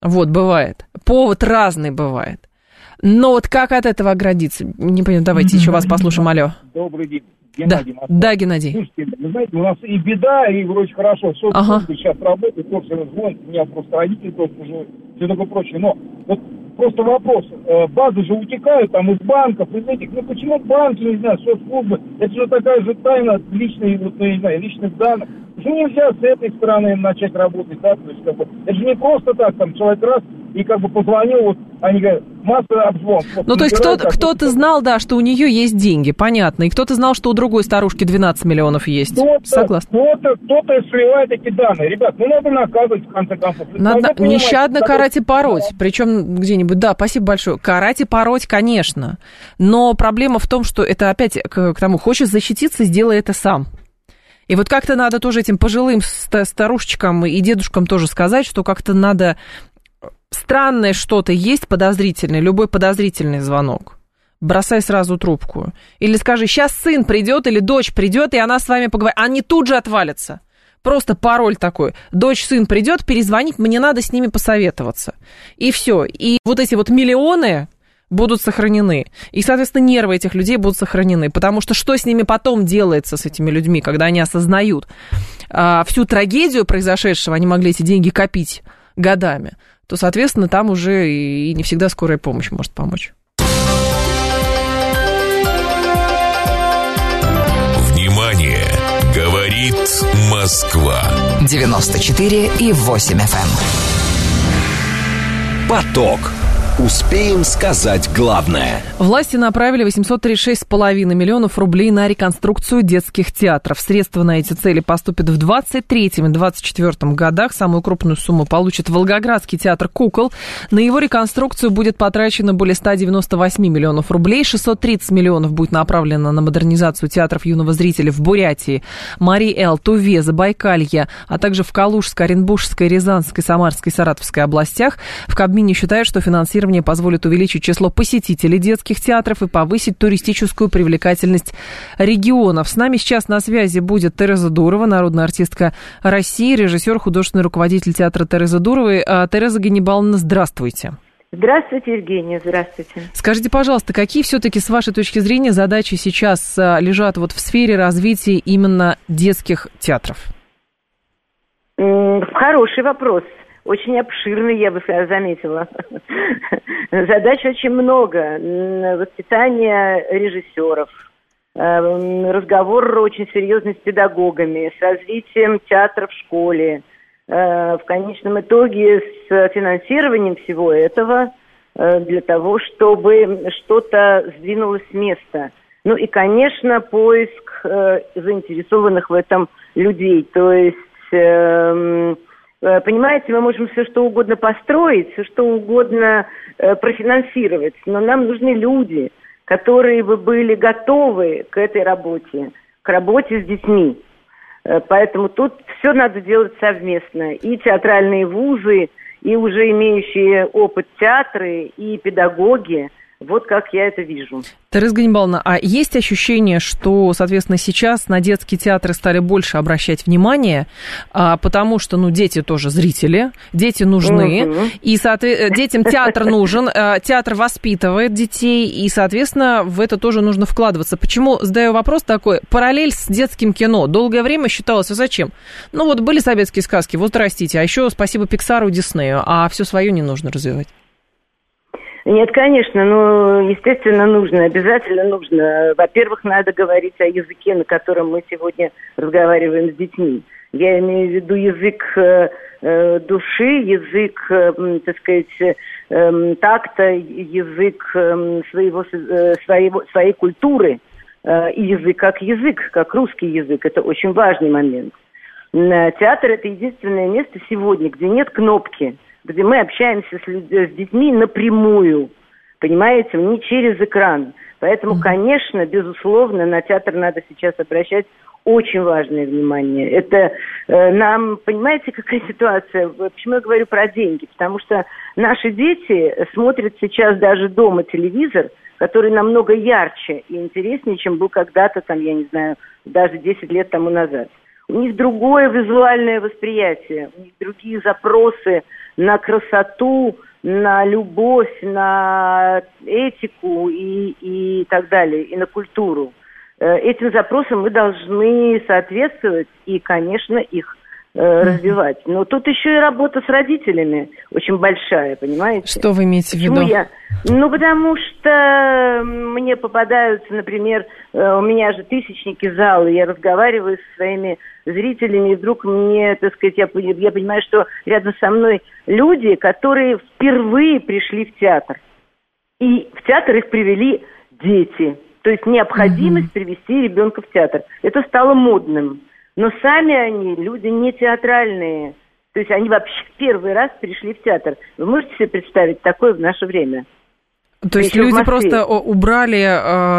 Вот, бывает. Повод разный бывает. Но вот как от этого оградиться? Не понимаю, давайте еще вас послушаем. Алло. Добрый день. Геннадий, да, да, Геннадий. Слушайте, вы знаете, у нас и беда, и вроде хорошо. Собственно, ага. Сейчас работает, собственно, звонит, у меня просто родители тоже уже, все такое прочее. Но вот просто вопрос. Базы же утекают там из банков, из этих. Ну почему банки, не знаю, соцслужбы? Это же такая же тайна личных, вот, не знаю, личных данных. Почему нельзя с этой стороны начать работать? Да? То есть, как бы, это же не просто так, там, человек раз... И как бы позвонил, вот они говорят, масса обзвонов. Вот, ну, то есть кто-то знал, да, что у нее есть деньги, понятно. И кто-то знал, что у другой старушки 12 миллионов есть. Согласна. Кто-то сливает эти данные. Ребят, ну надо наказывать в конце концов. Надо нещадно карать и пороть. Да. Причем где-нибудь, да, спасибо большое. Карать и пороть, конечно. Но проблема в том, что это опять к тому, хочешь защититься, сделай это сам. И вот как-то надо тоже этим пожилым старушечкам и дедушкам тоже сказать, что как-то надо... Странное что-то есть подозрительное, любой подозрительный звонок. Бросай сразу трубку. Или скажи, сейчас сын придет или дочь придет, и она с вами поговорит. Они тут же отвалятся. Просто пароль такой. Дочь, сын придет, перезвонить, мне надо с ними посоветоваться. И все. И вот эти вот миллионы будут сохранены. И, соответственно, нервы этих людей будут сохранены. Потому что что с ними потом делается, с этими людьми, когда они осознают всю трагедию произошедшего, они могли эти деньги копить годами, то, соответственно, там уже и не всегда скорая помощь может помочь. Внимание! Говорит Москва. 94,8 FM. Поток. Успеем сказать главное. Власти направили 836,5 миллионов рублей на реконструкцию детских театров. Средства на эти цели поступят в 2023 и 2024 годах. Самую крупную сумму получит Волгоградский театр кукол. На его реконструкцию будет потрачено более 198 миллионов рублей. 630 миллионов будет направлено на модернизацию театров юного зрителя в Бурятии, Марий-Эл, Туве, Забайкалье, а также в Калужской, Оренбургской, Рязанской, Самарской и Саратовской областях. В Кабмине считают, что финансирование планирования позволит увеличить число посетителей детских театров и повысить туристическую привлекательность регионов. С нами сейчас на связи будет Тереза Дурова, народная артистка России, режиссер, художественный руководитель театра Терезы Дуровой. Тереза Ганнибаловна, здравствуйте. Здравствуйте, Евгения, здравствуйте. Скажите, пожалуйста, какие все-таки, с вашей точки зрения, задачи сейчас лежат вот в сфере развития именно детских театров? Хороший вопрос. Очень обширный, я бы заметила. Задач очень много. Воспитание режиссеров, разговор очень серьезный с педагогами, с развитием театра в школе, в конечном итоге с финансированием всего этого для того, чтобы что-то сдвинулось с места. Ну и, конечно, поиск заинтересованных в этом людей. То есть, понимаете, мы можем все что угодно построить, все что угодно профинансировать, но нам нужны люди, которые бы были готовы к этой работе, к работе с детьми. Поэтому тут все надо делать совместно. И театральные вузы, и уже имеющие опыт театры, и педагоги. Вот как я это вижу. Тереза Ганнибаловна, а есть ощущение, что, соответственно, сейчас на детские театры стали больше обращать внимание, потому что, дети тоже зрители, дети нужны, и детям театр нужен, театр воспитывает детей, и, соответственно, в это тоже нужно вкладываться. Почему, задаю вопрос такой, параллель с детским кино. Долгое время считалось, а зачем? Были советские сказки, растите, а еще спасибо Пиксару и Диснею, а все свое не нужно развивать. Нет, конечно, естественно, нужно, обязательно нужно. Во-первых, надо говорить о языке, на котором мы сегодня разговариваем с детьми. Я имею в виду язык души, язык, так сказать, такта, язык своей культуры и язык, как русский язык. Это очень важный момент. Театр – это единственное место сегодня, где нет кнопки, где мы общаемся с детьми напрямую, понимаете, не через экран. Поэтому, конечно, безусловно, на театр надо сейчас обращать очень важное внимание. Это нам, понимаете, какая ситуация? Почему я говорю про деньги? Потому что наши дети смотрят сейчас даже дома телевизор, который намного ярче и интереснее, чем был когда-то, даже 10 лет тому назад. У них другое визуальное восприятие, у них другие запросы на красоту, на любовь, на этику и так далее, и на культуру. Этим запросам мы должны соответствовать и, конечно, их развивать. Но тут еще и работа с родителями очень большая, понимаете? Что вы имеете в виду? Потому что мне попадаются, например, у меня же тысячники зала, я разговариваю со своими зрителями, и вдруг мне, так сказать, я понимаю, что рядом со мной люди, которые впервые пришли в театр. И в театр их привели дети. То есть необходимость привести ребенка в театр. Это стало модным. Но сами они люди не театральные. То есть они вообще в первый раз пришли в театр. Вы можете себе представить такое в наше время? То есть люди просто убрали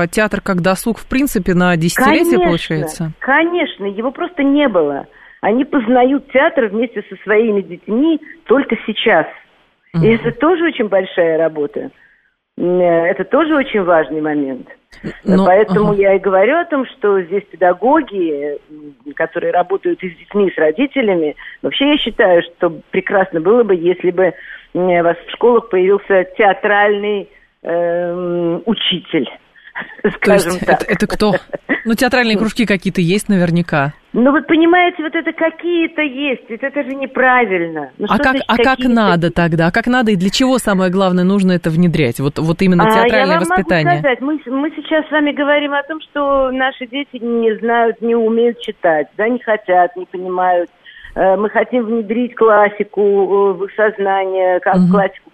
театр как досуг, в принципе, на десятилетие, получается? Конечно, его просто не было. Они познают театр вместе со своими детьми только сейчас. И это тоже очень большая работа. Это тоже очень важный момент. Поэтому я и говорю о том, что здесь педагоги, которые работают и с детьми, и с родителями. Вообще я считаю, что прекрасно было бы, если бы у вас в школах появился театральный учитель, скажем так. Это кто? Театральные кружки какие-то есть наверняка. Понимаете, это какие-то есть, ведь это же неправильно. Как надо тогда? А как надо и для чего, самое главное, нужно это внедрять? Вот именно театральное воспитание. Я вам могу сказать, мы сейчас с вами говорим о том, что наши дети не знают, не умеют читать, не хотят, не понимают. Мы хотим внедрить классику в их сознание, классику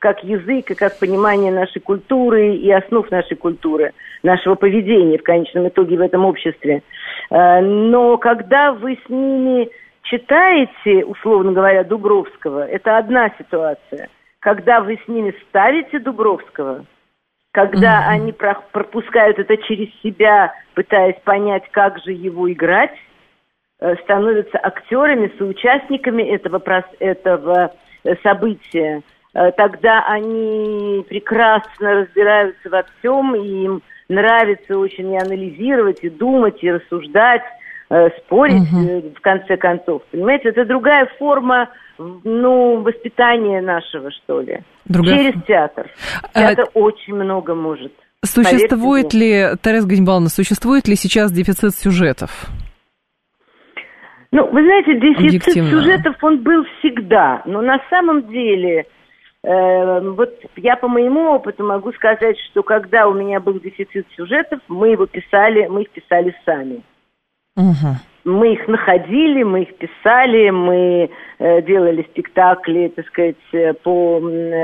как язык и как понимание нашей культуры и основ нашей культуры, нашего поведения в конечном итоге в этом обществе. Но когда вы с ними читаете, условно говоря, Дубровского, это одна ситуация. Когда вы с ними ставите Дубровского, когда они пропускают это через себя, пытаясь понять, как же его играть, становятся актерами, соучастниками этого события, тогда они прекрасно разбираются во всем, и им нравится очень и анализировать, и думать, и рассуждать, спорить, в конце концов. Понимаете, это другая форма, ну, воспитания нашего, что ли. Через театр. Театр очень много может. Существует ли, Тереза Ганнибаловна, существует ли сейчас дефицит сюжетов? Ну, вы знаете, дефицит сюжетов, он был всегда. Но на самом деле, вот я по моему опыту могу сказать, что когда у меня был дефицит сюжетов, мы их писали сами. Мы их находили, мы их писали, мы делали спектакли, так сказать, по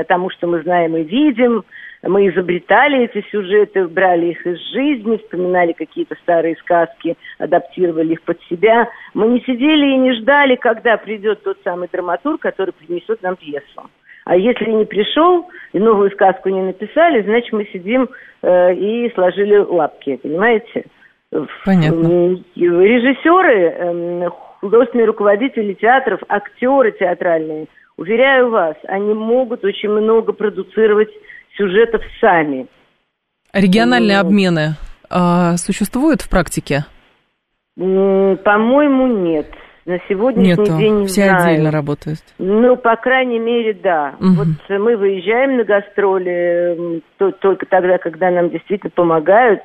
тому, что мы знаем и видим. Мы изобретали эти сюжеты, брали их из жизни, вспоминали какие-то старые сказки, адаптировали их под себя. Мы не сидели и не ждали, когда придет тот самый драматург, который принесет нам пьесу. А если не пришел и новую сказку не написали, значит, мы сидим и сложили лапки, понимаете? Понятно. Режиссеры, художественные руководители театров, актеры театральные, уверяю вас, они могут очень много продуцировать сюжетов сами. Региональные обмены существуют в практике? По-моему, нет. На сегодняшний день не знаю. Все отдельно работают? Ну, по крайней мере, да. Вот мы выезжаем на гастроли только тогда, когда нам действительно помогают.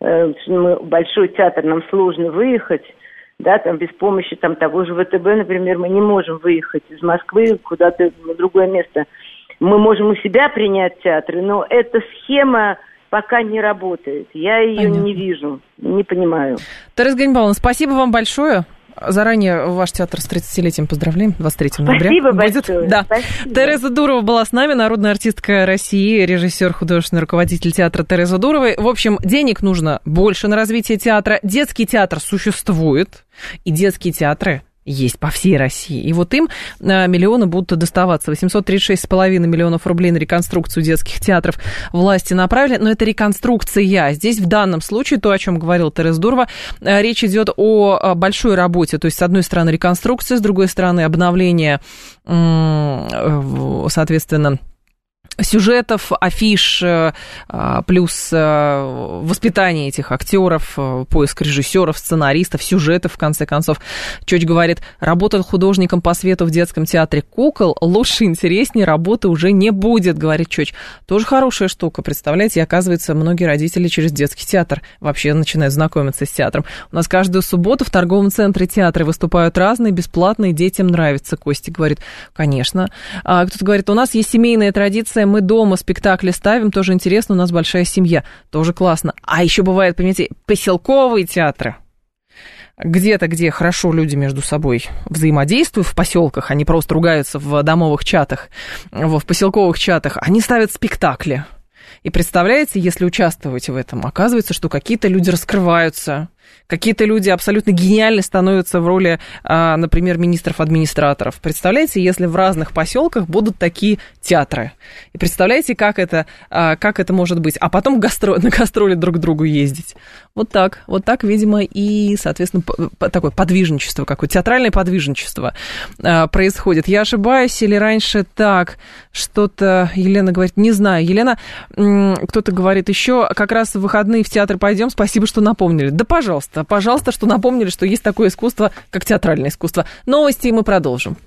Большой театр, нам сложно выехать, да, там без помощи там того же ВТБ, например, мы не можем выехать из Москвы куда-то в другое место. Мы можем у себя принять театры, но эта схема пока не работает. Я ее не вижу, не понимаю. Тереза Ганнибаловна, спасибо вам большое. Заранее ваш театр с 30-летием поздравляем, 23 ноября. Спасибо большое. Да. Спасибо. Тереза Дурова была с нами, народная артистка России, режиссер, художественный руководитель театра Тереза Дуровой. В общем, денег нужно больше на развитие театра. Детский театр существует, и детские театры есть по всей России. И вот им миллионы будут доставаться. 836,5 миллионов рублей на реконструкцию детских театров власти направили. Но это реконструкция. Здесь в данном случае, то, о чем говорила Тереза Дурова, речь идет о большой работе. То есть, с одной стороны, реконструкция, с другой стороны, обновление, соответственно, сюжетов, афиш, плюс воспитание этих актеров, поиск режиссеров, сценаристов, сюжетов, в конце концов. Чёч говорит, работал художником по свету в детском театре кукол, лучше, интереснее, работы уже не будет, говорит Чёч. Тоже хорошая штука, представляете, и оказывается, многие родители через детский театр вообще начинают знакомиться с театром. У нас каждую субботу в торговом центре театры выступают разные, бесплатные, детям нравится, Костя говорит, конечно. А кто-то говорит, у нас есть семейная традиция, мы дома спектакли ставим, тоже интересно, у нас большая семья, тоже классно. А еще бывают, понимаете, поселковые театры. Где-то, где хорошо люди между собой взаимодействуют в поселках, они просто ругаются в домовых чатах, в поселковых чатах, они ставят спектакли. И представляете, если участвовать в этом, оказывается, что какие-то люди раскрываются, какие-то люди абсолютно гениально становятся в роли, например, министров-администраторов. Представляете, если в разных поселках будут такие театры. И представляете, как это может быть. А потом на гастроли друг к другу ездить. Вот так, видимо, и, соответственно, такое подвижничество какое-то, театральное подвижничество происходит. Я ошибаюсь или раньше так? Что-то Елена говорит, не знаю. Елена, кто-то говорит еще, как раз в выходные в театр пойдем, спасибо, что напомнили. Да, пожалуйста, что напомнили, что есть такое искусство, как театральное искусство. Новости, и мы продолжим.